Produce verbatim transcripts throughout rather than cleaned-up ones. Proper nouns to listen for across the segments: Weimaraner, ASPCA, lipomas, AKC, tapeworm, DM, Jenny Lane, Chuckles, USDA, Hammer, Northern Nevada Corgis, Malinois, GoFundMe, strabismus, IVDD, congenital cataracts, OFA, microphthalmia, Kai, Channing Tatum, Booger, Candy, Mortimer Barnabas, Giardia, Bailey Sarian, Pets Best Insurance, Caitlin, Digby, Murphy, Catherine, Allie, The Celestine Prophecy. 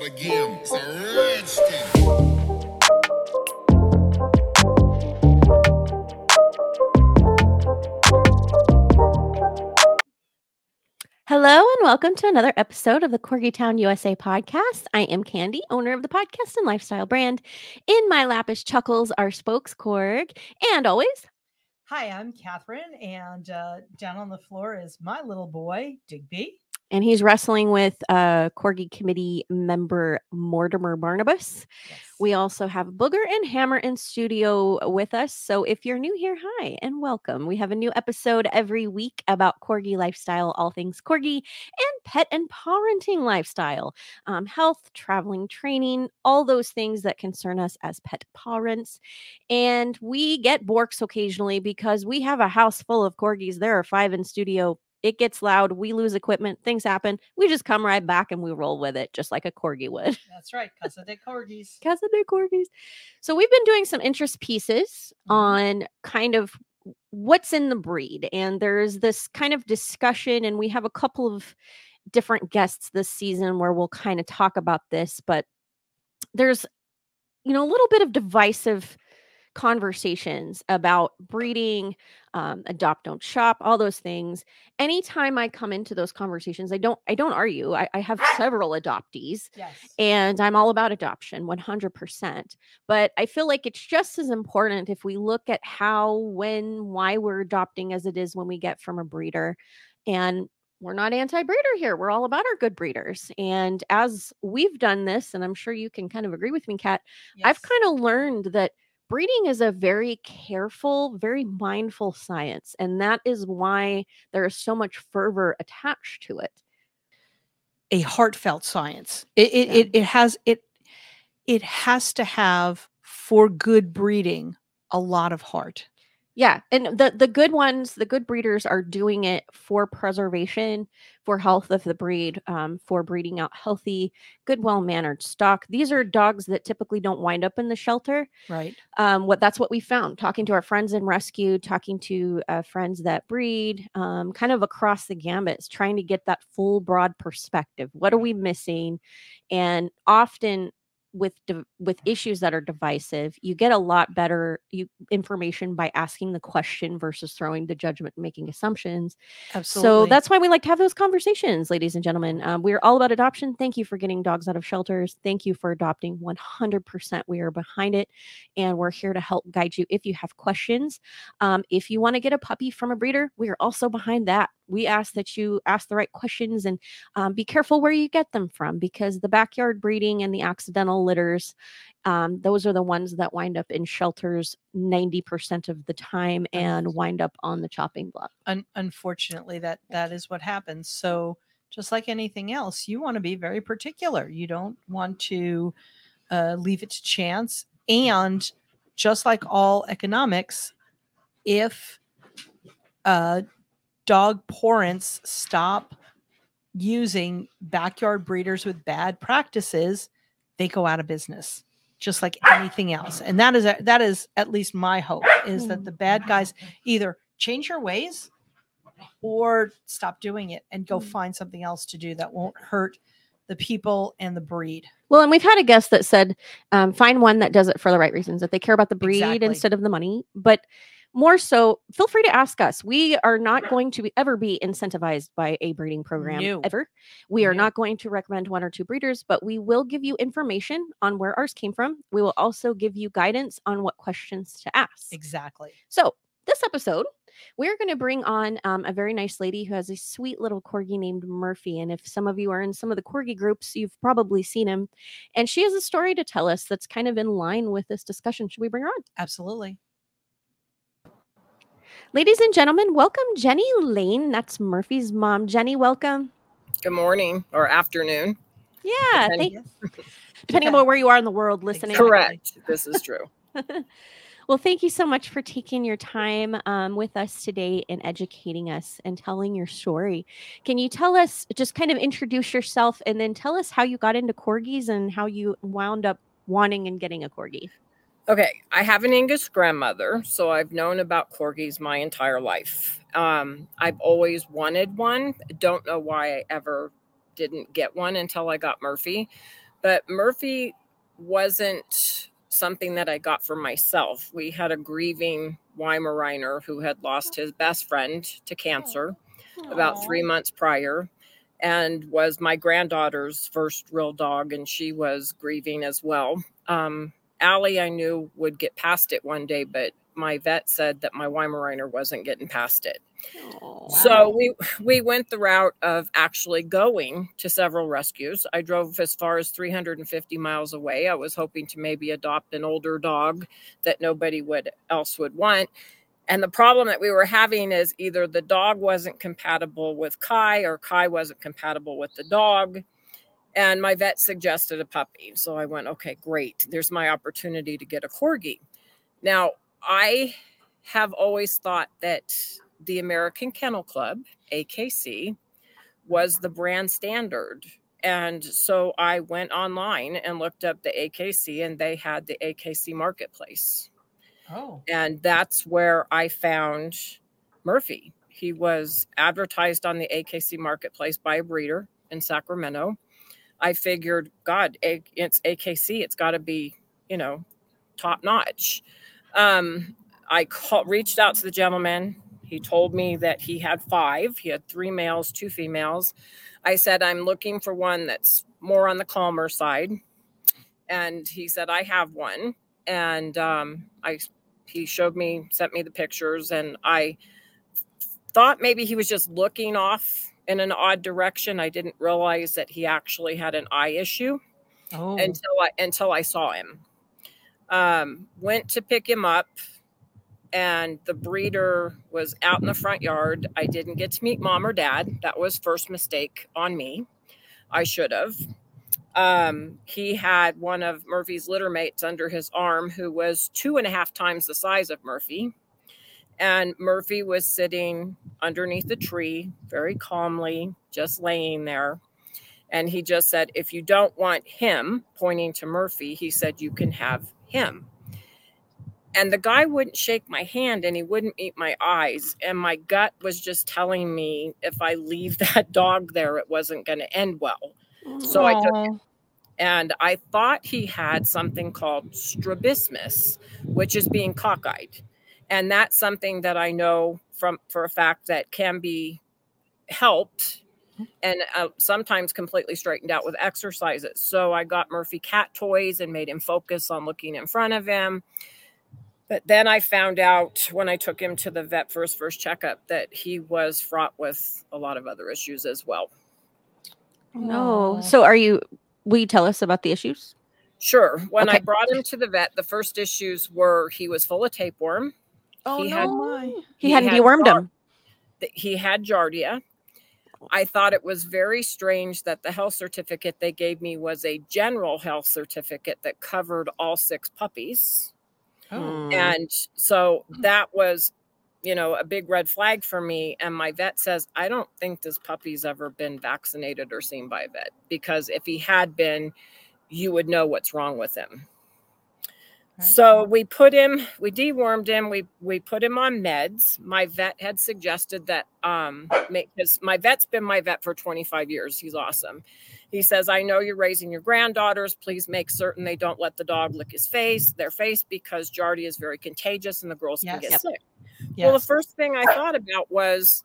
out again. It's a redskin. Hello and welcome to another episode of the Corgi Town U S A podcast. I am Candy, owner of the podcast and lifestyle brand. In my lap is Chuckles, our spokes Corg, and always. Hi, I'm Catherine, and uh, down on the floor is my little boy, Digby. And he's wrestling with uh, Corgi committee member Mortimer Barnabas. Yes. We also have Booger and Hammer in studio with us. So if you're new here, hi and welcome. We have a new episode every week about Corgi lifestyle, all things Corgi, and pet and parenting lifestyle, um, health, traveling, training, all those things that concern us as pet parents. And we get borks occasionally because we have a house full of Corgis. There are five in studio. It gets loud. We lose equipment. Things happen. We just come right back and we roll with it, just like a Corgi would. That's right. Casa de Corgis. Casa de Corgis. So we've been doing some interest pieces on kind of what's in the breed. And there's this kind of discussion, and we have a couple of different guests this season where we'll kind of talk about this. But there's, you know, a little bit of divisive conversations about breeding, um, adopt, don't shop, all those things. Anytime I come into those conversations, I don't, I don't argue. I, I have several adoptees, yes, and I'm all about adoption, one hundred percent. But I feel like it's just as important if we look at how, when, why we're adopting as it is when we get from a breeder. And we're not anti-breeder here. We're all about our good breeders. And as we've done this, and I'm sure you can kind of agree with me, Kat, yes, I've kind of learned that breeding is a very careful, very mindful science, and that is why there is so much fervor attached to it. A heartfelt science. It it, yeah. it it has it it has to have, for good breeding, a lot of heart. Yeah, and the the good ones, the good breeders are doing it for preservation, for health of the breed, um, for breeding out healthy, good, well-mannered stock. These are dogs that typically don't wind up in the shelter. Right. Um, what that's what we found, talking to our friends in rescue, talking to uh, friends that breed, um, kind of across the gambits, trying to get that full, broad perspective. What are we missing? And often, with de- with issues that are divisive, you get a lot better you, information by asking the question versus throwing the judgment and making assumptions. Absolutely. So that's why we like to have those conversations, ladies and gentlemen. Um, we're all about adoption. Thank you for getting dogs out of shelters. Thank you for adopting one hundred percent. We are behind it, and we're here to help guide you if you have questions. Um, if you want to get a puppy from a breeder, we are also behind that. We ask that you ask the right questions and um, be careful where you get them from, because the backyard breeding and the accidental litters, um, those are the ones that wind up in shelters ninety percent of the time and wind up on the chopping block. Un- unfortunately, that that is what happens. So just like anything else, you want to be very particular. You don't want to uh, leave it to chance. And just like all economics, if uh dog parents stop using backyard breeders with bad practices, they go out of business, just like anything else. And that is that is at least my hope, is that the bad guys either change your ways or stop doing it and go find something else to do that won't hurt the people and the breed. Well, and we've had a guest that said, um, find one that does it for the right reasons, that they care about the breed, exactly, instead of the money. But more so, feel free to ask us. We are not going to be, ever be incentivized by a breeding program, no, ever. We are no. not going to recommend one or two breeders, but we will give you information on where ours came from. We will also give you guidance on what questions to ask. Exactly. So this episode, we're going to bring on um, a very nice lady who has a sweet little Corgi named Murphy. And if some of you are in some of the Corgi groups, you've probably seen him. And she has a story to tell us that's kind of in line with this discussion. Should we bring her on? Absolutely. Ladies and gentlemen, welcome Jenny Lane. That's Murphy's mom. Jenny, welcome. Good morning or afternoon. Yeah. Depending, thank, depending yeah. on where you are in the world listening. Correct. This is true. Well, thank you so much for taking your time um, with us today and educating us and telling your story. Can you tell us, just kind of introduce yourself and then tell us how you got into Corgis and how you wound up wanting and getting a Corgi? Okay, I have an English grandmother, so I've known about Corgis my entire life. Um, I've always wanted one. Don't know why I ever didn't get one until I got Murphy. But Murphy wasn't something that I got for myself. We had a grieving Weimaraner who had lost his best friend to cancer about three months prior, and was my granddaughter's first real dog, and she was grieving as well. Um, Allie, I knew, would get past it one day, but my vet said that my Weimaraner wasn't getting past it. Oh, wow. So we we went the route of actually going to several rescues. I drove as far as three hundred fifty miles away. I was hoping to maybe adopt an older dog that nobody would else would want. And the problem that we were having is either the dog wasn't compatible with Kai or Kai wasn't compatible with the dog. And my vet suggested a puppy. So I went, okay, great. There's my opportunity to get a Corgi. Now, I have always thought that the American Kennel Club, A K C, was the brand standard. And so I went online and looked up the A K C, and they had the A K C marketplace. Oh. And that's where I found Murphy. He was advertised on the A K C marketplace by a breeder in Sacramento. I figured, God, it's A K C. It's got to be, you know, top notch. Um, I call, reached out to the gentleman. He told me that he had five. He had three males, two females. I said, I'm looking for one that's more on the calmer side. And he said, I have one. And um, I, he showed me, sent me the pictures. And I thought maybe he was just looking off in an odd direction. I didn't realize that he actually had an eye issue oh. until I, until I saw him. Um, went to pick him up, and the breeder was out in the front yard. I didn't get to meet mom or dad. That was first mistake on me. I should have. Um, he had one of Murphy's litter mates under his arm who was two and a half times the size of Murphy. And Murphy was sitting underneath a tree, very calmly, just laying there. And he just said, if you don't want him, pointing to Murphy, he said, you can have him. And the guy wouldn't shake my hand, and he wouldn't meet my eyes. And my gut was just telling me if I leave that dog there, it wasn't going to end well. Aww. So I took him. And I thought he had something called strabismus, which is being cockeyed. And that's something that I know from for a fact that can be helped and uh, sometimes completely straightened out with exercises. So I got Murphy cat toys and made him focus on looking in front of him. But then I found out when I took him to the vet for his first checkup that he was fraught with a lot of other issues as well. No. So are you, will you tell us about the issues? Sure. When okay. I brought him to the vet, the first issues were he was full of tapeworm. Oh, he no. Had, he, he hadn't had dewormed gar- him. He had Giardia. I thought it was very strange that the health certificate they gave me was a general health certificate that covered all six puppies. Oh. And so that was, you know, a big red flag for me. And my vet says, I don't think this puppy's ever been vaccinated or seen by a vet, because if he had been, you would know what's wrong with him. Okay. So we put him, we dewormed him. We, we put him on meds. My vet had suggested that, um, because my vet's been my vet for twenty-five years. He's awesome. He says, I know you're raising your granddaughters. Please make certain they don't let the dog lick his face, their face, because Giardia is very contagious and the girls yes. can get yep. sick. Yes. Well, the first thing I thought about was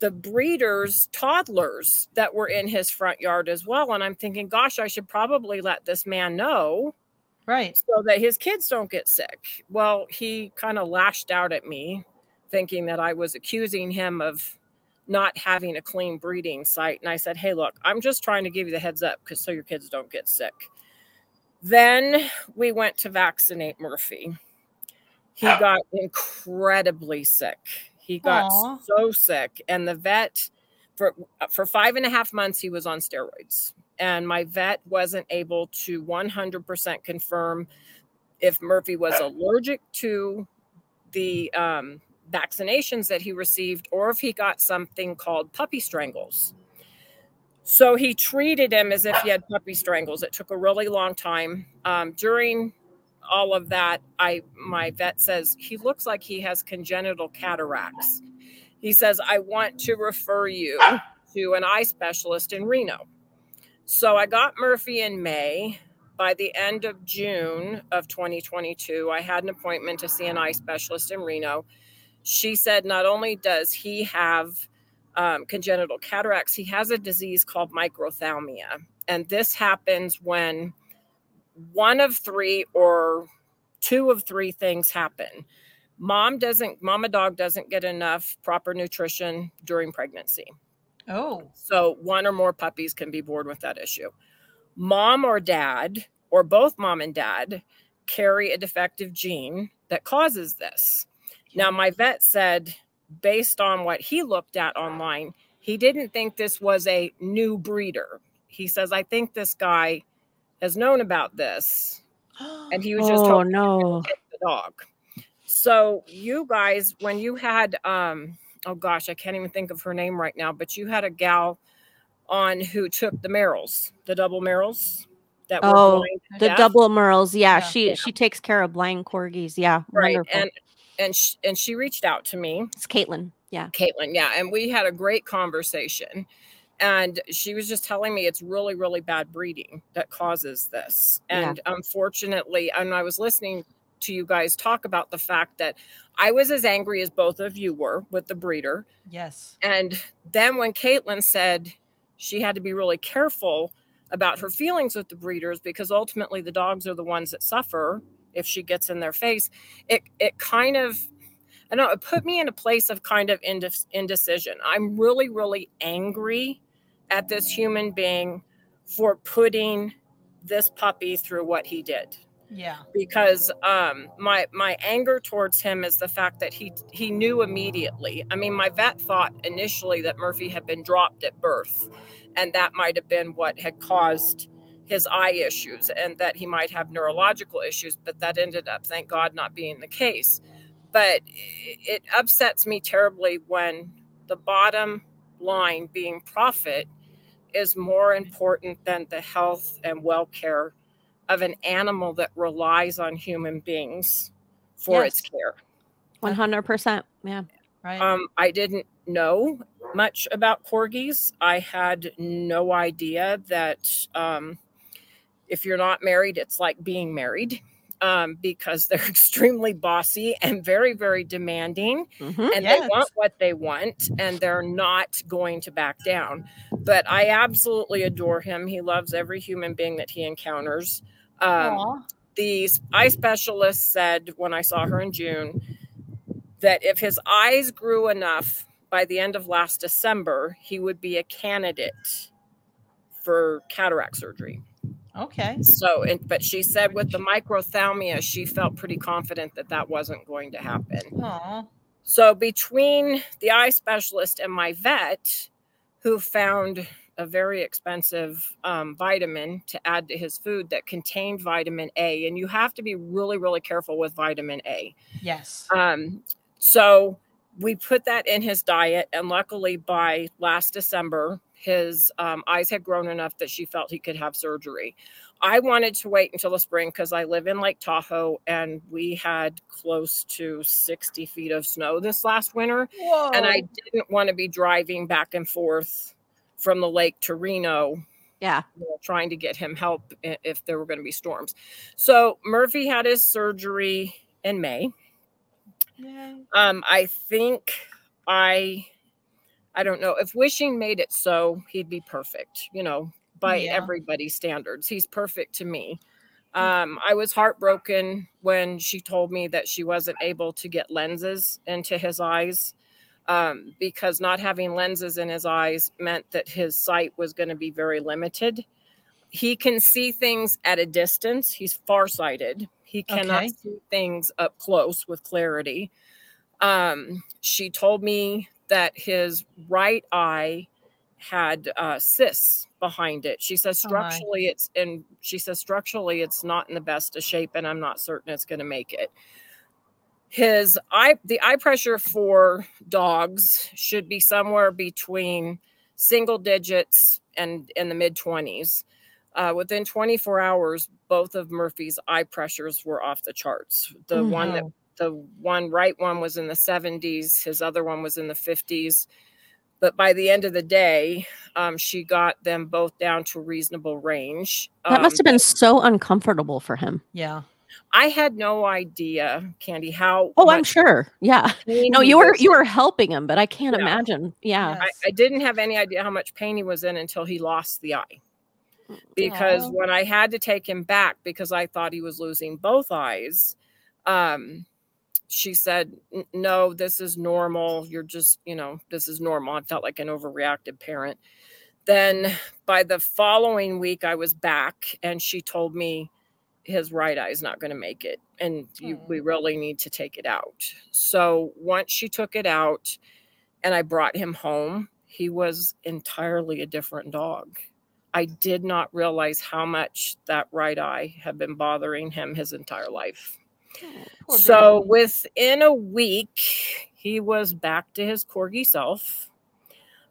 the breeder's toddlers that were in his front yard as well. And I'm thinking, gosh, I should probably let this man know. Right. So that his kids don't get sick. Well, he kind of lashed out at me, thinking that I was accusing him of not having a clean breeding site. And I said, hey, look, I'm just trying to give you the heads up because so your kids don't get sick. Then we went to vaccinate Murphy. He oh. got incredibly sick. He got Aww. so sick. And the vet, for for five and a half months, he was on steroids. And my vet wasn't able to one hundred percent confirm if Murphy was allergic to the um, vaccinations that he received or if he got something called puppy strangles. So he treated him as if he had puppy strangles. It took a really long time. Um, during all of that, I my vet says, he looks like he has congenital cataracts. He says, I want to refer you to an eye specialist in Reno. So I got Murphy in May. By the end of June of twenty twenty-two, I had an appointment to see an eye specialist in Reno. She said not only does he have um, congenital cataracts, he has a disease called microphthalmia. And this happens when one of three or two of three things happen. Mom doesn't, mama dog doesn't get enough proper nutrition during pregnancy. Oh. So one or more puppies can be born with that issue. Mom or dad, or both mom and dad, carry a defective gene that causes this. Now, my vet said, based on what he looked at online, he didn't think this was a new breeder. He says, I think this guy has known about this, and he was just oh, hoping no. to get the dog. So you guys, when you had, um, oh gosh, I can't even think of her name right now, but you had a gal on who took the merles, the double merles that were oh, blind to the death. double merles. Yeah, yeah. She, yeah. she takes care of blind corgis. Yeah. Right. Wonderful. And, and she, and she reached out to me. It's Caitlin. Yeah. Caitlin. Yeah. And we had a great conversation, and she was just telling me it's really, really bad breeding that causes this. And yeah. unfortunately, and I was listening to you guys talk about the fact that I was as angry as both of you were with the breeder. Yes. And then when Caitlin said she had to be really careful about her feelings with the breeders, because ultimately the dogs are the ones that suffer if she gets in their face, it it kind of, I don't know, it put me in a place of kind of indecision. I'm really, really angry at this human being for putting this puppy through what he did. Yeah. Because um, my my anger towards him is the fact that he he knew immediately. I mean, my vet thought initially that Murphy had been dropped at birth, and that might have been what had caused his eye issues and that he might have neurological issues, but that ended up, thank God, not being the case. But it upsets me terribly when the bottom line being profit is more important than the health and welfare of an animal that relies on human beings for yes. its care. one hundred percent. Yeah. Right. Um, I didn't know much about corgis. I had no idea that um, if you're not married, it's like being married um, because they're extremely bossy and very, very demanding mm-hmm. and yes. they want what they want and they're not going to back down. But I absolutely adore him. He loves every human being that he encounters. Um, the eye specialist said when I saw her in June that if his eyes grew enough by the end of last December, he would be a candidate for cataract surgery. Okay. So, and, but she said with the microphthalmia, she felt pretty confident that that wasn't going to happen. Aww. So between the eye specialist and my vet, who found a very expensive um, vitamin to add to his food that contained vitamin A. And you have to be really, really careful with vitamin A. Yes. Um, so we put that in his diet. And luckily by last December, his um, eyes had grown enough that she felt he could have surgery. I wanted to wait until the spring because I live in Lake Tahoe and we had close to sixty feet of snow this last winter. Whoa. And I didn't want to be driving back and forth from the lake to Reno. Yeah. You know, trying to get him help if there were going to be storms. So Murphy had his surgery in May. Yeah. Um, I think I, I don't know if wishing made it so he'd be perfect, you know, by yeah. everybody's standards. He's perfect to me. Um, I was heartbroken when she told me that she wasn't able to get lenses into his eyes um, because not having lenses in his eyes meant that his sight was going to be very limited. He can see things at a distance. He's farsighted. He cannot okay. see things up close with clarity. Um, she told me that his right eye had uh, cysts behind it. She says structurally, oh it's in. She says structurally, it's not in the best of shape, and I'm not certain it's going to make it. His eye, the eye pressure for dogs should be somewhere between single digits and in the mid twenties. Uh, within twenty-four hours, both of Murphy's eye pressures were off the charts. The mm-hmm. one that the one right one was in the seventies. His other one was in the fifties. But by the end of the day, um, she got them both down to reasonable range. That um, must have been so uncomfortable for him. Yeah. I had no idea, Candy, how. Oh, I'm sure. Yeah. No, you were you were helping him, but I can't yeah. imagine. Yeah. I, I didn't have any idea how much pain he was in until he lost the eye. Because yeah. when I had to take him back because I thought he was losing both eyes, um, she said, no, this is normal. You're just, you know, this is normal. I felt like an overreactive parent. Then by the following week, I was back and she told me, his right eye is not going to make it. And you, we really need to take it out. So once she took it out and I brought him home, he was entirely a different dog. I did not realize how much that right eye had been bothering him his entire life. Oh, so baby. Within a week, he was back to his corgi self.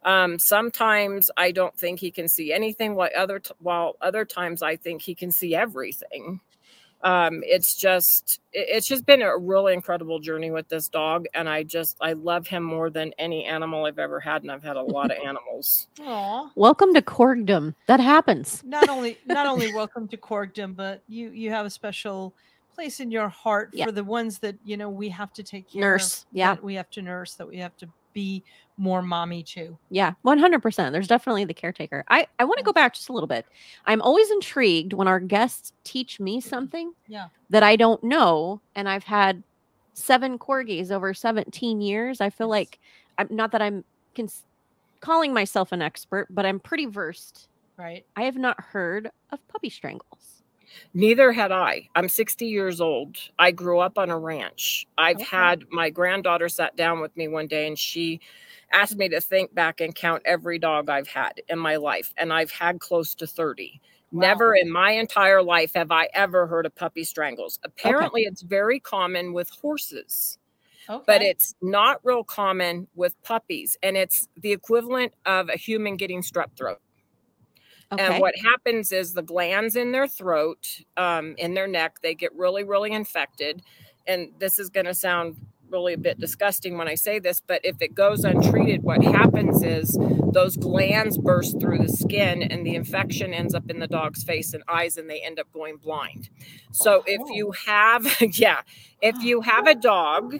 Um, sometimes I don't think he can see anything, while other t- while other times I think he can see everything. Um, it's just, it's just been a really incredible journey with this dog. And I just, I love him more than any animal I've ever had. And I've had a lot of animals. Aww. Welcome to Corgdom. That happens. Not only, not only welcome to Corgdom, but you, you have a special place in your heart yeah. for the ones that, you know, we have to take care nurse. Of. Yeah. That we have to nurse, that we have to be more mommy too. Yeah, one hundred percent. There's definitely the caretaker. I, I want to go back just a little bit. I'm always intrigued when our guests teach me something yeah. that I don't know. And I've had seven corgis over seventeen years. I feel like, I'm not that I'm cons- calling myself an expert, but I'm pretty versed. Right. I have not heard of puppy strangles. Neither had I. I'm sixty years old. I grew up on a ranch. I've okay. had my granddaughter sat down with me one day and she asked me to think back and count every dog I've had in my life. And I've had close to thirty. Wow. Never in my entire life have I ever heard of puppy strangles. Apparently okay. it's very common with horses, okay. but it's not real common with puppies. And it's the equivalent of a human getting strep throat. Okay. And what happens is the glands in their throat, um, in their neck, they get really, really infected. And this is going to sound really a bit disgusting when I say this, but if it goes untreated, what happens is those glands burst through the skin and the infection ends up in the dog's face and eyes and they end up going blind. So oh. if you have, yeah, if you have a dog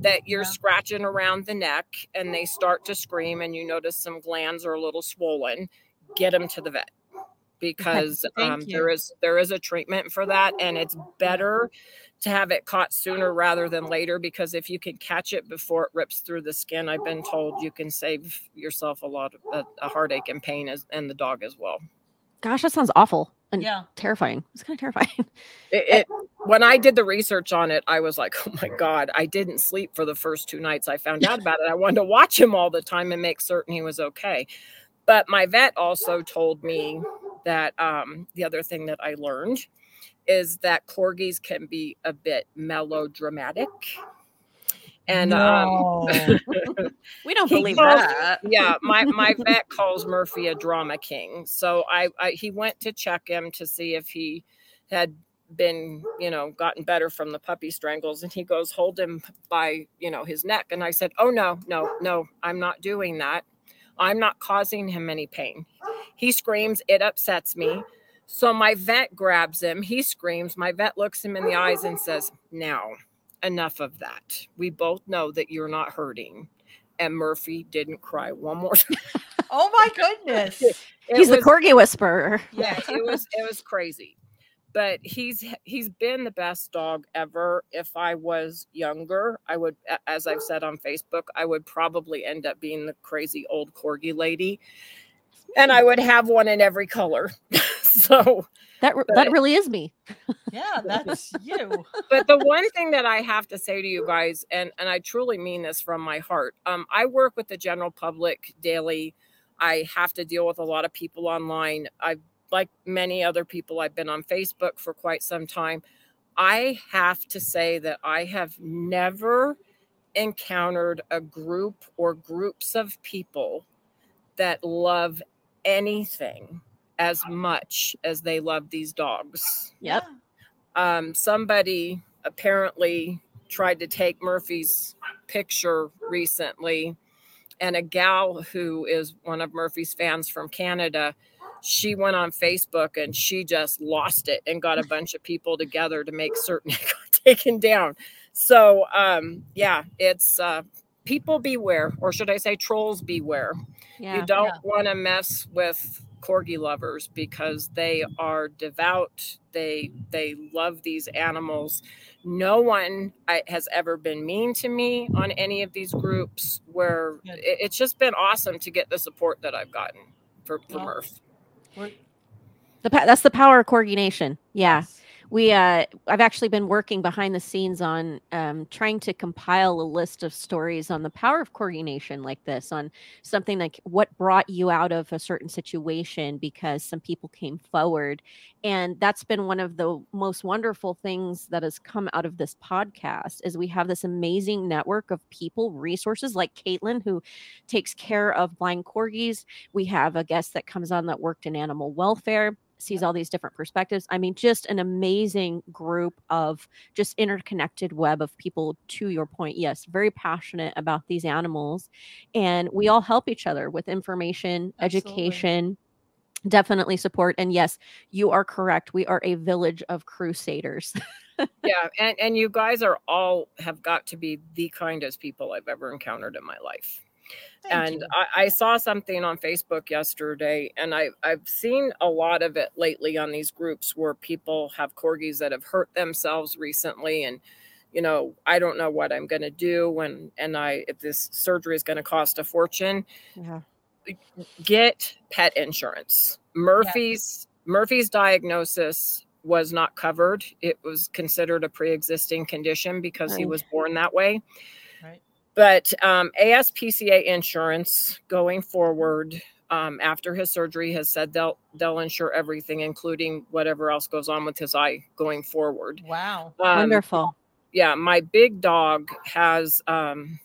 that you're yeah. scratching around the neck and they start to scream and you notice some glands are a little swollen, get them to the vet because um, there is there is a treatment for that. And it's better to have it caught sooner rather than later, because if you can catch it before it rips through the skin, I've been told you can save yourself a lot of a, a heartache and pain as, and the dog as well. Gosh, that sounds awful and yeah. terrifying. It's kind of terrifying. It, it, when I did the research on it, I was like, oh my God, I didn't sleep for the first two nights I found out about it. I wanted to watch him all the time and make certain he was okay. But my vet also told me that um, the other thing that I learned is that corgis can be a bit melodramatic. And no. um, we don't believe calls, that. Yeah, my, my vet calls Murphy a drama king. So I, I he went to check him to see if he had been, you know, gotten better from the puppy strangles. And he goes, hold him by, you know, his neck. And I said, oh, no, no, no, I'm not doing that. I'm not causing him any pain. He screams, it upsets me. So my vet grabs him. He screams. My vet looks him in the eyes and says, now, enough of that. We both know that you're not hurting. And Murphy didn't cry one more time. Oh, my goodness. it, it he's was, the corgi whisperer. yeah, it was it was crazy. But he's he's been the best dog ever. If I was younger, I would, as I've said on Facebook, I would probably end up being the crazy old corgi lady. And I would have one in every color. so that that really is me. Yeah, that's you. But the one thing that I have to say to you guys, and, and I truly mean this from my heart, um, I work with the general public daily. I have to deal with a lot of people online. I've Like many other people, I've been on Facebook for quite some time. I have to say that I have never encountered a group or groups of people that love anything as much as they love these dogs. Yep. Um, somebody apparently tried to take Murphy's picture recently. and a gal who is one of Murphy's fans from Canada, she went on Facebook and she just lost it and got a bunch of people together to make certain it got taken down. So, um, yeah, it's uh, people beware, or should I say trolls beware. Yeah, you don't yeah. want to mess with Corgi lovers because they are devout. They they love these animals. No one has ever been mean to me on any of these groups where it, it's just been awesome to get the support that I've gotten for, for yeah. Murph. The, that's the power of Corgi Nation. Yeah. Yes. We, uh, I've actually been working behind the scenes on um, trying to compile a list of stories on the power of Corgi Nation like this, on something like what brought you out of a certain situation because some people came forward. And that's been one of the most wonderful things that has come out of this podcast is we have this amazing network of people, resources like Caitlin, who takes care of blind corgis. We have a guest that comes on that worked in animal welfare, sees all these different perspectives. I mean, just an amazing group of just interconnected web of people, to your point. Yes, very passionate about these animals. And we all help each other with information, Absolutely. education, definitely support. And yes, you are correct. We are a village of crusaders. yeah. And, and you guys are all have got to be the kindest people I've ever encountered in my life. Thank and I, I saw something on Facebook yesterday, and I, I've seen a lot of it lately on these groups where people have corgis that have hurt themselves recently. And, you know, I don't know what I'm going to do. And, and I, if this surgery is going to cost a fortune, yeah. get pet insurance. Murphy's, yeah. Murphy's diagnosis was not covered. It was considered a pre-existing condition because right. he was born that way. Right. But um, A S P C A insurance going forward um, after his surgery has said they'll they'll insure everything, including whatever else goes on with his eye going forward. Wow. Um, Wonderful. Yeah. My big dog has um,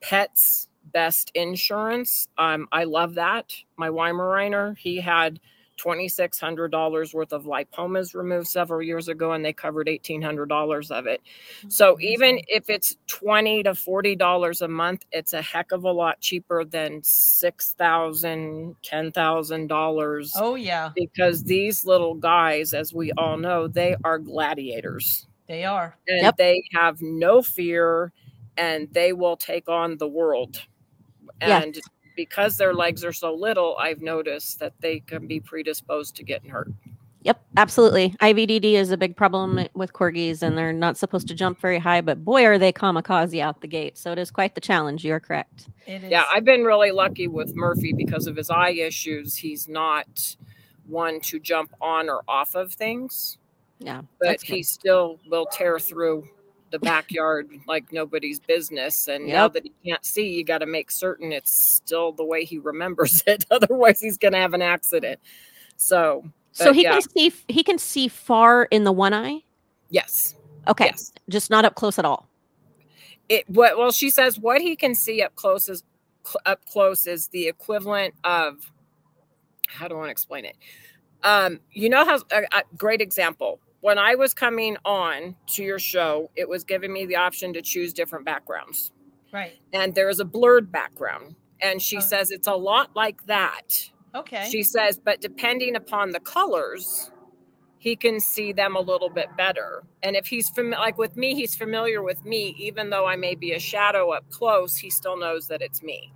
Pets Best Insurance. Um, I love that. My Weimaraner, he had two thousand six hundred dollars worth of lipomas removed several years ago, and they covered one thousand eight hundred dollars of it. So even if it's twenty to forty dollars a month, it's a heck of a lot cheaper than six thousand dollars, ten thousand dollars. Oh, yeah. Because these little guys, as we all know, they are gladiators. They are. And yep. they have no fear, and they will take on the world. And yeah. because their legs are so little, I've noticed that they can be predisposed to getting hurt. Yep, absolutely. I V D D is a big problem with corgis, and they're not supposed to jump very high, but boy, are they kamikaze out the gate. So it is quite the challenge. You're correct. It is. Yeah, I've been really lucky with Murphy because of his eye issues. He's not one to jump on or off of things. Yeah, but he still will tear through the backyard like nobody's business. And yep. now that he can't see, you got to make certain it's still the way he remembers it. Otherwise he's going to have an accident. So, so he yeah. can see, he can see far in the one eye. Yes. Okay. Yes. Just not up close at all. It what, well, she says what he can see up close is cl- up close is the equivalent of, how do I want to explain it? Um, you know, how a, a great example. When I was coming on to your show, it was giving me the option to choose different backgrounds. Right. And there is a blurred background. And she oh. says it's a lot like that. Okay. She says, but depending upon the colors, he can see them a little bit better. And if he's familiar, like with me, he's familiar with me, even though I may be a shadow up close, he still knows that it's me.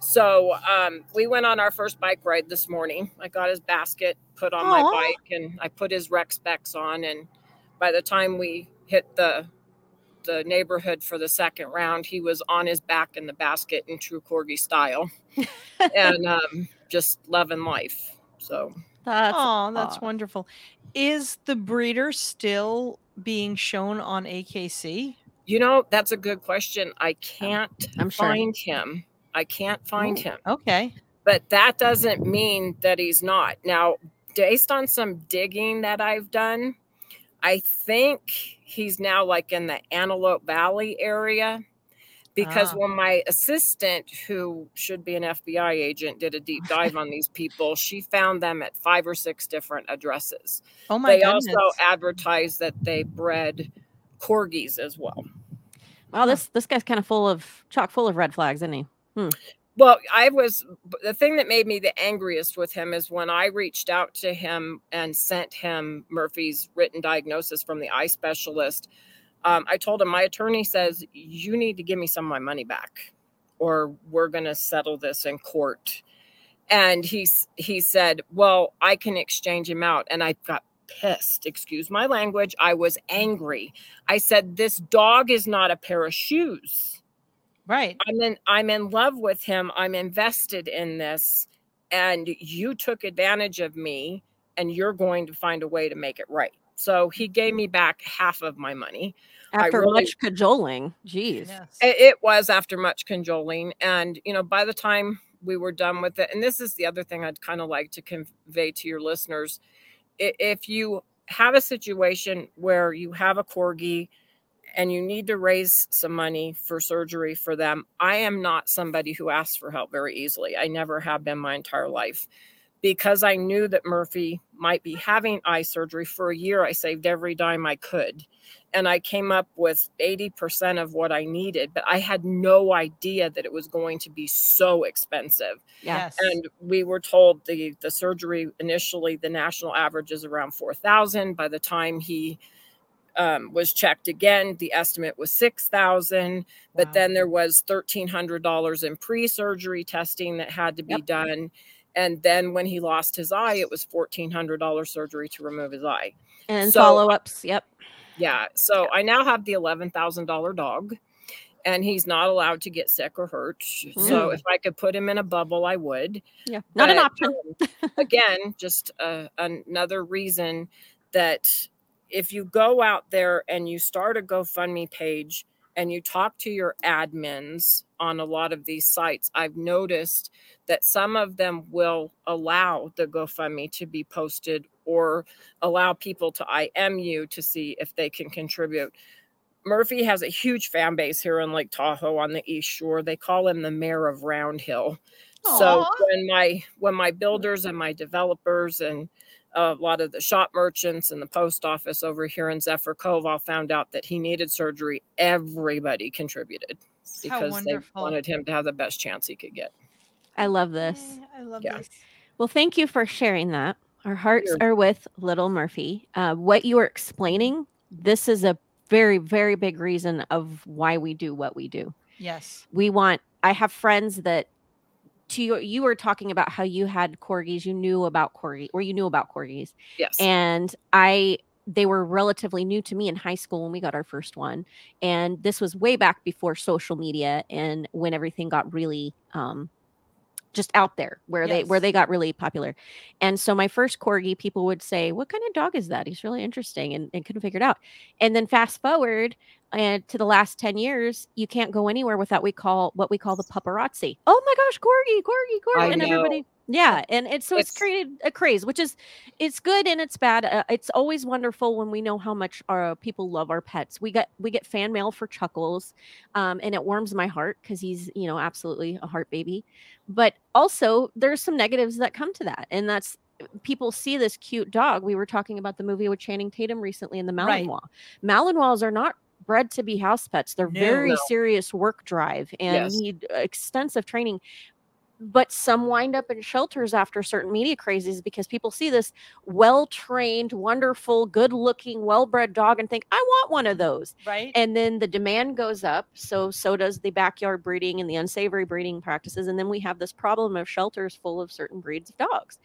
So um, we went on our first bike ride this morning. I got his basket, put on Aww. my bike, and I put his rec specs on. And by the time we hit the the neighborhood for the second round, he was on his back in the basket in true corgi style, and um, just loving life. So that's oh, that's wonderful. Is the breeder still being shown on A K C? You know, that's a good question. I can't I'm find sure. him. I can't find Ooh, him. Okay. But that doesn't mean that he's not. Now, based on some digging that I've done, I think he's now like in the Antelope Valley area because ah. when my assistant, who should be an F B I agent, did a deep dive on these people, she found them at five or six different addresses. Oh my They goodness. also advertised that they bred corgis as well. Wow, this, this guy's kind of full of chock full of red flags, isn't he? Hmm. Well, I was, the thing that made me the angriest with him is when I reached out to him and sent him Murphy's written diagnosis from the eye specialist. Um, I told him, my attorney says, you need to give me some of my money back or we're going to settle this in court. And he, he said, well, I can exchange him out. And I got pissed. Excuse my language. I was angry. I said, this dog is not a pair of shoes. Right. I'm in, I'm in love with him. I'm invested in this. And you took advantage of me and you're going to find a way to make it right. So he gave me back half of my money. After really, much cajoling. Jeez. Yes. It was after much cajoling. And, you know, by the time we were done with it, and this is the other thing I'd kind of like to convey to your listeners. If you have a situation where you have a Corgi and you need to raise some money for surgery for them, I am not somebody who asks for help very easily. I never have been my entire life. Because I knew that Murphy might be having eye surgery for a year, I saved every dime I could. And I came up with eighty percent of what I needed, but I had no idea that it was going to be so expensive. Yes. And we were told the, the surgery initially, the national average is around four thousand. By the time he um, was checked again, the estimate was six thousand. Wow. But then there was thirteen hundred dollars in pre-surgery testing that had to be yep. done. And then when he lost his eye, it was fourteen hundred dollars surgery to remove his eye. And so, follow-ups, yep. Yeah, so yep. I now have the eleven thousand dollars dog, and he's not allowed to get sick or hurt. Mm. So if I could put him in a bubble, I would. Yeah, not but, an option. um, again, just uh, another reason that if you go out there and you start a GoFundMe page and you talk to your admins on a lot of these sites, I've noticed that some of them will allow the GoFundMe to be posted or allow people to I M you to see if they can contribute. Murphy has a huge fan base here in Lake Tahoe on the East Shore. They call him the mayor of Round Hill. Aww. So when my, when my builders and my developers and a lot of the shop merchants and the post office over here in Zephyr Cove all found out that he needed surgery, everybody contributed because they wanted him to have the best chance he could get. I love this. I love yeah. this. Well, thank you for sharing that. Our hearts Here. are with little Murphy. Uh, what you are explaining, this is a very, very big reason of why we do what we do. Yes. We want, I have friends that to you, you were talking about how you had Corgis, you knew about Corgi, or you knew about Corgis. Yes. And I, they were relatively new to me in high school when we got our first one. And this was way back before social media and when everything got really, um, just out there where yes. they where they got really popular. And so my first Corgi, people would say, what kind of dog is that? He's really interesting, and, and couldn't figure it out. And then fast forward and uh, to the last ten years, you can't go anywhere without we call what we call the paparazzi. Oh my gosh, Corgi, Corgi, Corgi. I and know. everybody. Yeah. And it's so it's, it's created a craze, which is it's good and it's bad. Uh, it's always wonderful when we know how much our people love our pets. We get we get fan mail for Chuckles, um, and it warms my heart because he's, you know, absolutely a heart baby. But also there's some negatives that come to that. And that's people see this cute dog. We were talking about the movie with Channing Tatum recently in the Malinois. Right. Malinois are not bred to be house pets. They're no, very no. serious work drive and yes. need extensive training. But some wind up in shelters after certain media crazes because people see this well-trained, wonderful, good-looking, well-bred dog and think, I want one of those. Right. And then the demand goes up. So, so does the backyard breeding and the unsavory breeding practices. And then we have this problem of shelters full of certain breeds of dogs.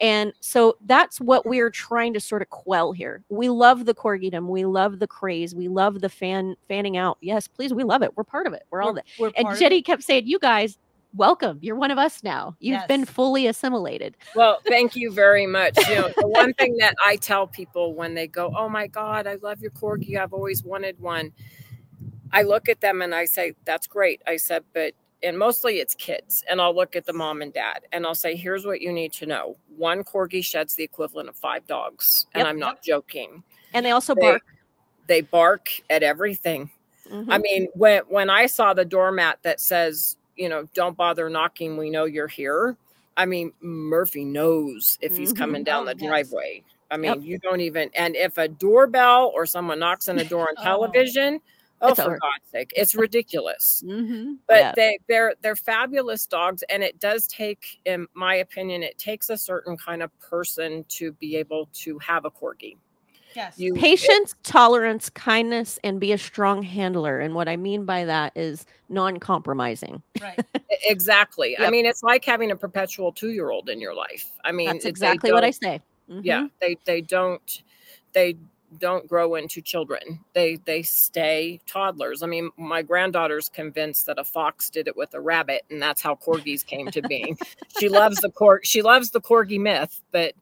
And so that's what we're trying to sort of quell here. We love the Corgidom. We love the craze. We love the fan fanning out. Yes, please. We love it. We're part of it. We're, we're all that. We're and Jenny kept saying, you guys, welcome. You're one of us now. You've yes. been fully assimilated. Well, thank you very much. You know, the one thing that I tell people when they go, oh my God, I love your Corgi. I've always wanted one. I look at them and I say, that's great. I said, but, and mostly it's kids. And I'll look at the mom and dad and I'll say, here's what you need to know. One Corgi sheds the equivalent of five dogs. And yep. I'm not joking. And they also they, bark. They bark at everything. Mm-hmm. I mean, when, when I saw the doormat that says, you know, don't bother knocking. We know you're here. I mean, Murphy knows if he's mm-hmm. coming down the driveway. I mean, yep. you don't even, and if a doorbell or someone knocks on the door on television, Oh, it's for over. God's sake. It's ridiculous. Mm-hmm. But yeah. they, they're they're fabulous dogs. And it does take, in my opinion, it takes a certain kind of person to be able to have a Corgi. Yes. You, Patience, it, tolerance, kindness, and be a strong handler. And what I mean by that is non-compromising. Right. Exactly. Yep. I mean, it's like having a perpetual two-year-old in your life. I mean, that's exactly what I say. Mm-hmm. Yeah. They they don't they don't grow into children. They they stay toddlers. I mean, my granddaughter's convinced that a fox did it with a rabbit, and that's how corgis came to being. She loves the cor she loves the corgi myth, but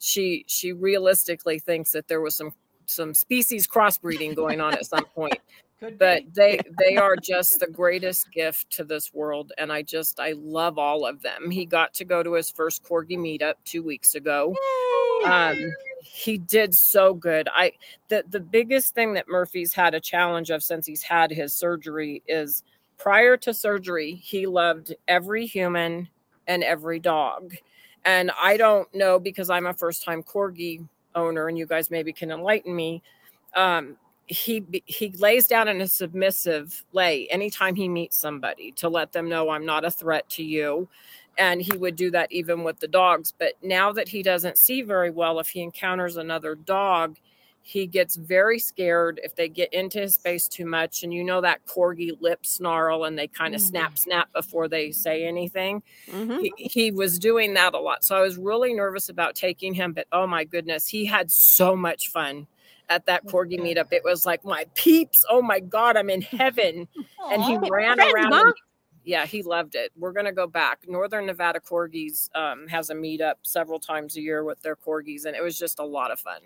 she she realistically thinks that there was some some species crossbreeding going on at some point. Could but be. they they are just the greatest gift to this world, and I just I love all of them. He got to go to his first corgi meetup two weeks ago. Yay! Um, he did so good. I the the biggest thing that Murphy's had a challenge of since he's had his surgery is prior to surgery, he loved every human and every dog. And I don't know, because I'm a first-time Corgi owner, and you guys maybe can enlighten me. Um, he he lays down in a submissive lay anytime he meets somebody to let them know, I'm not a threat to you. And he would do that even with the dogs. But now that he doesn't see very well, if he encounters another dog, he gets very scared if they get into his space too much. And you know that corgi lip snarl, and they kind of mm. snap, snap before they say anything. Mm-hmm. He, he was doing that a lot. So I was really nervous about taking him, but oh my goodness, he had so much fun at that corgi meetup. It was like, my peeps, oh my God, I'm in heaven. Aww. And he ran friends, around. Mom. Yeah, he loved it. We're going to go back. Northern Nevada Corgis um, has a meetup several times a year with their corgis, and it was just a lot of fun.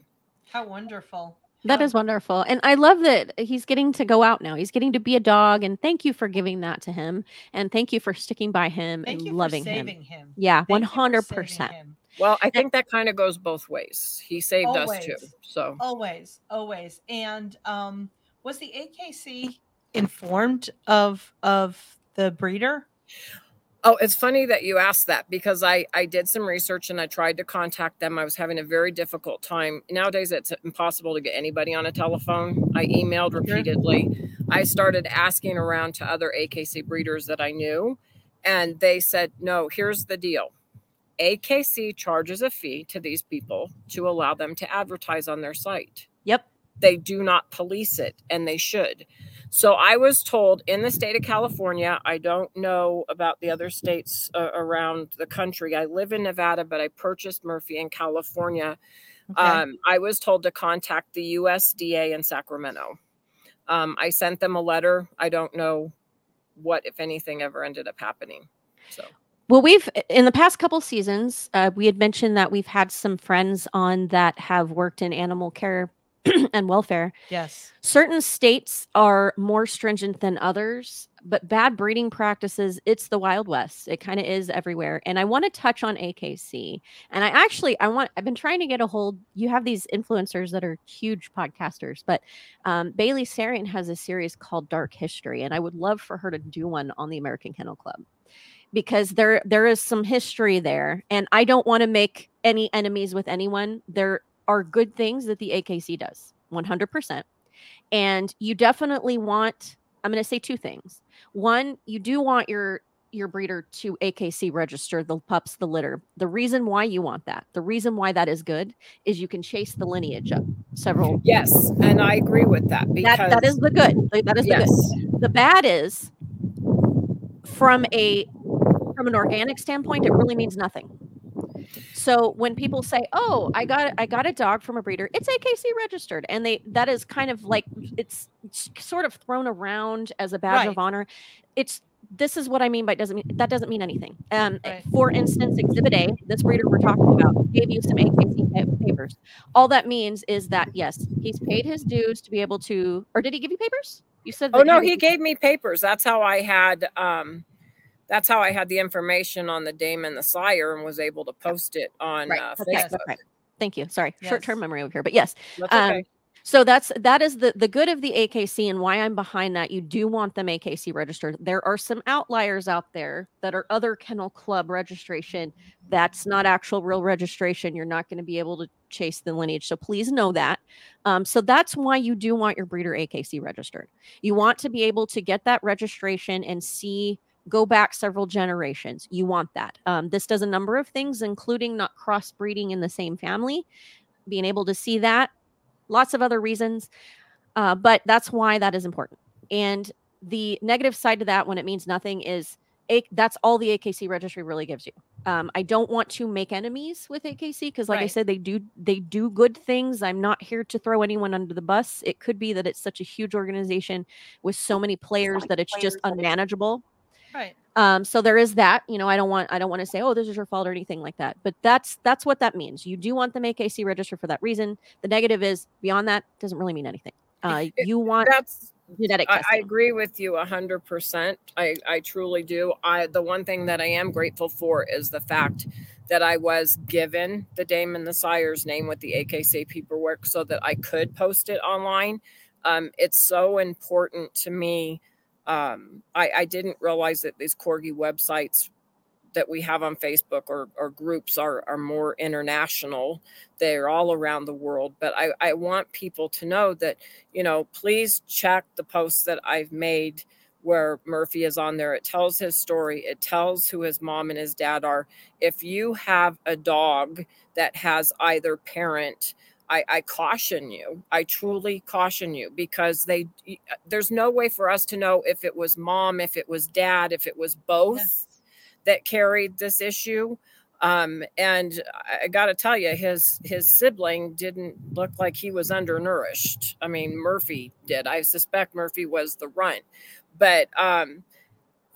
How wonderful. That is wonderful. And I love that he's getting to go out now. He's getting to be a dog. And thank you for giving that to him. And thank you for sticking by him and loving him. him. Yeah, one hundred percent. Well, I think that kind of goes both ways. He saved us too. So always, always. And um, was the A K C informed of of the breeder? Oh, it's funny that you asked that, because I, I did some research and I tried to contact them. I was having a very difficult time. Nowadays, it's impossible to get anybody on a telephone. I emailed repeatedly. I started asking around to other A K C breeders that I knew, and they said, no, here's the deal. A K C charges a fee to these people to allow them to advertise on their site. Yep. They do not police it, and they should. So I was told in the state of California, I don't know about the other states uh, around the country. I live in Nevada, but I purchased Murphy in California. Okay. Um, I was told to contact the U S D A in Sacramento. Um, I sent them a letter. I don't know what, if anything, ever ended up happening. So. Well, we've in the past couple seasons, uh, we had mentioned that we've had some friends on that have worked in animal care and welfare. Yes. Certain states are more stringent than others, but bad breeding practices, it's the Wild West. It kind of is everywhere. And I want to touch on A K C. And I actually, I want, I've been trying to get a hold, you have these influencers that are huge podcasters, but um, Bailey Sarian has a series called Dark History. And I would love for her to do one on the American Kennel Club, because there, there is some history there. And I don't want to make any enemies with anyone. There are good things that the A K C does, one hundred percent. And you definitely want, I'm going to say two things. One, you do want your your breeder to A K C register the pups, the litter. The reason why you want that, the reason why that is good, is you can chase the lineage up several. Yes, and I agree with that. Because that, that is the good. That is the yes. good. The bad is, from a from an organic standpoint, it really means nothing. So when people say, "Oh, I got I got a dog from a breeder," it's A K C registered, and they that is kind of like it's, it's sort of thrown around as a badge right. of honor. It's this is what I mean by it doesn't mean that doesn't mean anything. Um, right. For instance, Exhibit A, this breeder we're talking about, gave you some A K C papers. All that means is that yes, he's paid his dues to be able to. Or did he give you papers? You said. Oh no, he gave me papers. That's how I had. Um... That's how I had the information on the dame and the sire and was able to post it on right. uh, Facebook. Right. Thank you. Sorry. Yes. Short-term memory over here, but yes. That's okay. Um, So that's that is the, the good of the A K C and why I'm behind that. You do want them A K C registered. There are some outliers out there that are other kennel club registration. That's not actual real registration. You're not going to be able to chase the lineage. So please know that. Um, so that's why you do want your breeder A K C registered. You want to be able to get that registration and see, go back several generations. You want that. Um, this does a number of things, including not crossbreeding in the same family, being able to see that, lots of other reasons. Uh, but that's why that is important. And the negative side to that, when it means nothing, is a, that's all the A K C registry really gives you. Um, I don't want to make enemies with A K C because, like right. I said, they do they do good things. I'm not here to throw anyone under the bus. It could be that it's such a huge organization with so many players that it's just unmanageable. Right. Um, so there is that, you know, I don't want, I don't want to say, oh, this is your fault or anything like that, but that's, that's what that means. You do want them A K C registered for that reason. The negative is beyond that doesn't really mean anything. Uh, it, you want that's, genetic testing. I, I agree with you a hundred percent. I, I truly do. I, the one thing that I am grateful for is the fact that I was given the dame and the sire's name with the A K C paperwork so that I could post it online. Um, it's so important to me. Um, I, I didn't realize that these Corgi websites that we have on Facebook or, or groups are, are more international. They're all around the world. But I, I want people to know that, you know, please check the posts that I've made where Murphy is on there. It tells his story. It tells who his mom and his dad are. If you have a dog that has either parent, I, I caution you. I truly caution you because they, there's no way for us to know if it was mom, if it was dad, if it was both yes. that carried this issue. Um, and I got to tell you, his, his sibling didn't look like he was undernourished. I mean, Murphy did. I suspect Murphy was the runt, but, um,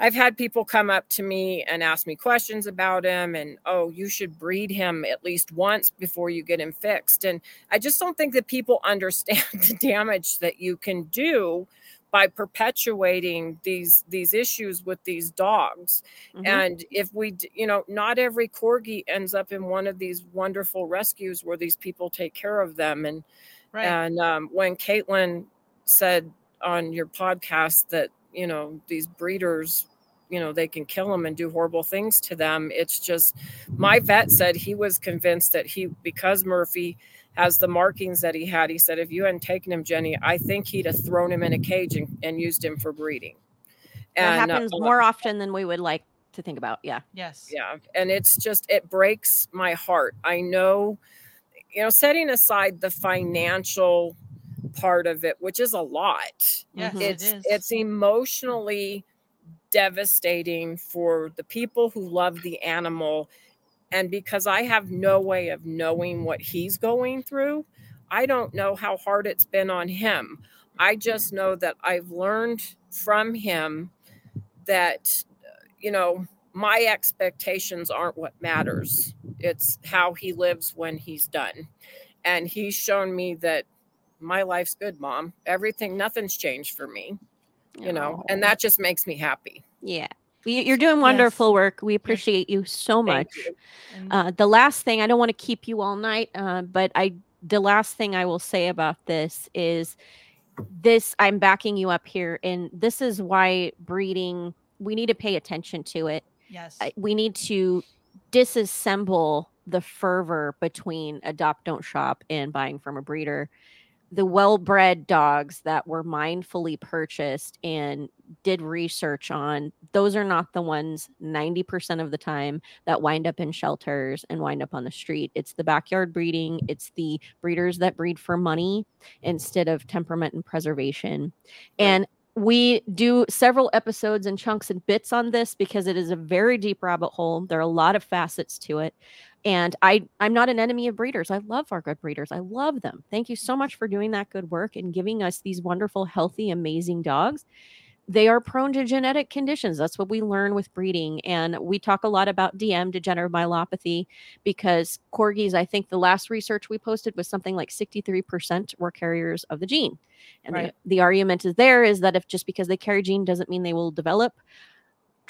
I've had people come up to me and ask me questions about him and, oh, you should breed him at least once before you get him fixed. And I just don't think that people understand the damage that you can do by perpetuating these these issues with these dogs. Mm-hmm. And if we, you know, not every Corgi ends up in one of these wonderful rescues where these people take care of them. And, right. and um, when Caitlin said on your podcast that, you know, these breeders, you know, they can kill them and do horrible things to them. It's just, my vet said he was convinced that he, because Murphy has the markings that he had, he said, if you hadn't taken him, Jenny, I think he'd have thrown him in a cage and, and used him for breeding. And it happens uh, more often than we would like to think about. Yeah. Yes. Yeah. And it's just, it breaks my heart. I know, you know, setting aside the financial part of it, which is a lot. Yes, it's it is. It's emotionally devastating for the people who love the animal. And because I have no way of knowing what he's going through, I don't know how hard it's been on him. I just know that I've learned from him that, you know, my expectations aren't what matters. It's how he lives when he's done. And he's shown me that my life's good, mom. Everything, nothing's changed for me, you know, and that just makes me happy. Yeah. You're doing wonderful yes. work. We appreciate you so much. You. Uh, the last thing, I don't want to keep you all night, uh, but I, the last thing I will say about this is this, I'm backing you up here. And this is why breeding, we need to pay attention to it. Yes. We need to disassemble the fervor between adopt, don't shop and buying from a breeder. The well-bred dogs that were mindfully purchased and did research on, those are not the ones ninety percent of the time that wind up in shelters and wind up on the street. It's the backyard breeding. It's the breeders that breed for money instead of temperament and preservation. And we do several episodes and chunks and bits on this because it is a very deep rabbit hole. There are a lot of facets to it. And I, I'm not an enemy of breeders. I love our good breeders. I love them. Thank you so much for doing that good work and giving us these wonderful, healthy, amazing dogs. They are prone to genetic conditions. That's what we learn with breeding. And we talk a lot about D M, degenerative myelopathy, because Corgis, I think the last research we posted was something like sixty-three percent were carriers of the gene. And right. the, the argument is there is that if just because they carry gene doesn't mean they will develop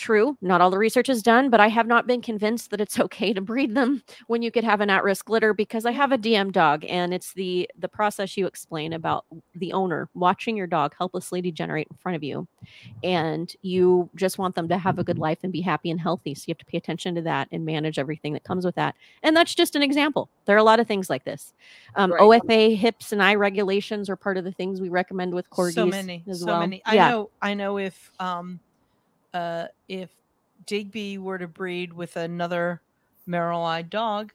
True, not all the research is done, but I have not been convinced that it's okay to breed them when you could have an at-risk litter, because I have a D M dog, and it's the the process you explain about the owner watching your dog helplessly degenerate in front of you, and you just want them to have a good life and be happy and healthy. So you have to pay attention to that and manage everything that comes with that. And that's just an example. There are a lot of things like this. Um, right. O F A, hips, and eye regulations are part of the things we recommend with corgis. So many, as so well. many. I yeah. know. I know if. Um, Uh, if Digby were to breed with another Merrill-eyed dog,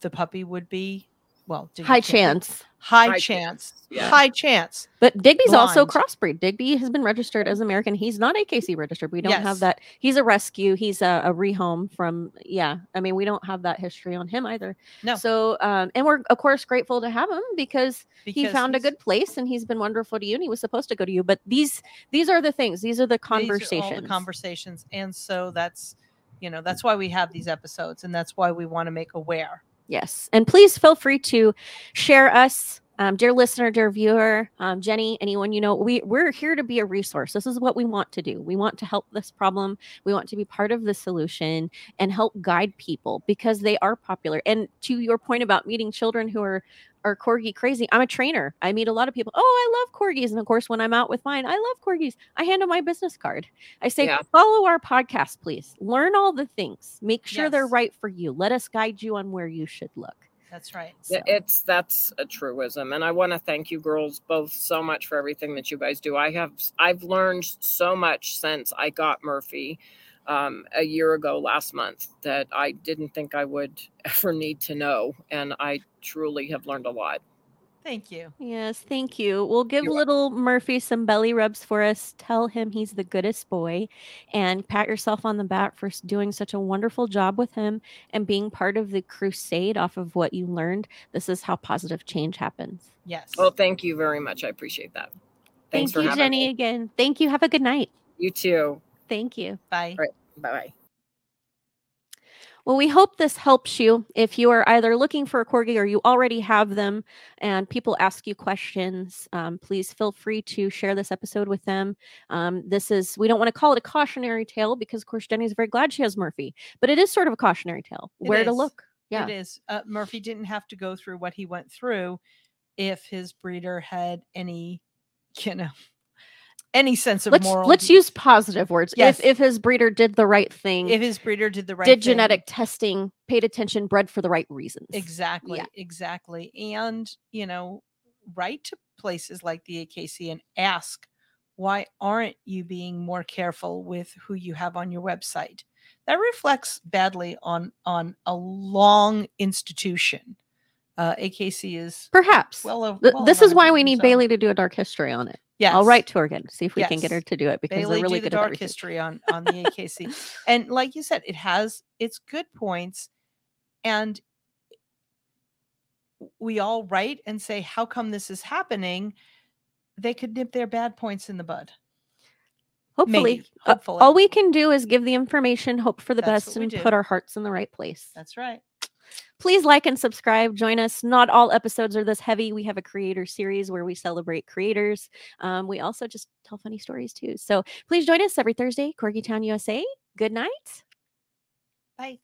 the puppy would be, well, Digby high chance. chance. High, high chance. chance. Yeah. High chance. But Digby's blind. Also crossbreed. Digby has been registered as American. He's not A K C registered. We don't yes. have that. He's a rescue. He's a, a rehome from, yeah. I mean, we don't have that history on him either. No. So, um, and we're, of course, grateful to have him because, because he found a good place and he's been wonderful to you and he was supposed to go to you. But these, these are the things. These are the conversations. These are all the conversations. And so that's, you know, that's why we have these episodes and that's why we want to make aware. Yes. And please feel free to share us, um, dear listener, dear viewer, um, Jenny, anyone, you know, we, we're here to be a resource. This is what we want to do. We want to help this problem. We want to be part of the solution and help guide people because they are popular. And to your point about meeting children who are, are corgi crazy, I'm a trainer. I meet a lot of people. Oh, I love corgis. And of course, when I'm out with mine, I love corgis. I hand them my business card. I say, yeah. Follow our podcast, please. Learn all the things. Make sure yes. they're right for you. Let us guide you on where you should look. That's right. So. It's that's a truism. And I want to thank you girls both so much for everything that you guys do. I have I've learned so much since I got Murphy um, a year ago last month that I didn't think I would ever need to know. And I truly have learned a lot. Thank you. Yes, thank you. We'll give You're little welcome. Murphy some belly rubs for us. Tell him he's the goodest boy and pat yourself on the back for doing such a wonderful job with him and being part of the crusade off of what you learned. This is how positive change happens. Yes. Well, thank you very much. I appreciate that. Thanks thank for you, Jenny, me. again. Thank you. Have a good night. You too. Thank you. Bye. All right. Bye-bye. Well, we hope this helps you if you are either looking for a corgi or you already have them and people ask you questions. Um, please feel free to share this episode with them. Um, this is, we don't want to call it a cautionary tale because, of course, Jenny's very glad she has Murphy, but it is sort of a cautionary tale it where is. to look. Yeah, it is. Uh, Murphy didn't have to go through what he went through if his breeder had any, you know. Any sense of let's, moral. Let's use positive words. Yes. If if his breeder did the right thing. If his breeder did the right did thing. Did genetic testing, paid attention, bred for the right reasons. Exactly. Yeah. Exactly. And, you know, write to places like the A K C and ask, why aren't you being more careful with who you have on your website? That reflects badly on, on a long institution. Uh, A K C is perhaps. Well, over, well this is why we need so. Bailey to do a dark history on it. Yes. I'll write to her again, see if we yes. can get her to do it because Bailey they're really do the good dark at everything. History on, on the A K C. And like you said, it has its good points. And we all write and say, how come this is happening? They could nip their bad points in the bud. Hopefully. Maybe, hopefully. Uh, all we can do is give the information, hope for the That's best, and do. put our hearts in the right place. That's right. Please like and subscribe. Join us. Not all episodes are this heavy. We have a creator series where we celebrate creators. Um, we also just tell funny stories too. So please join us every Thursday, Corgi Town U S A. Good night. Bye.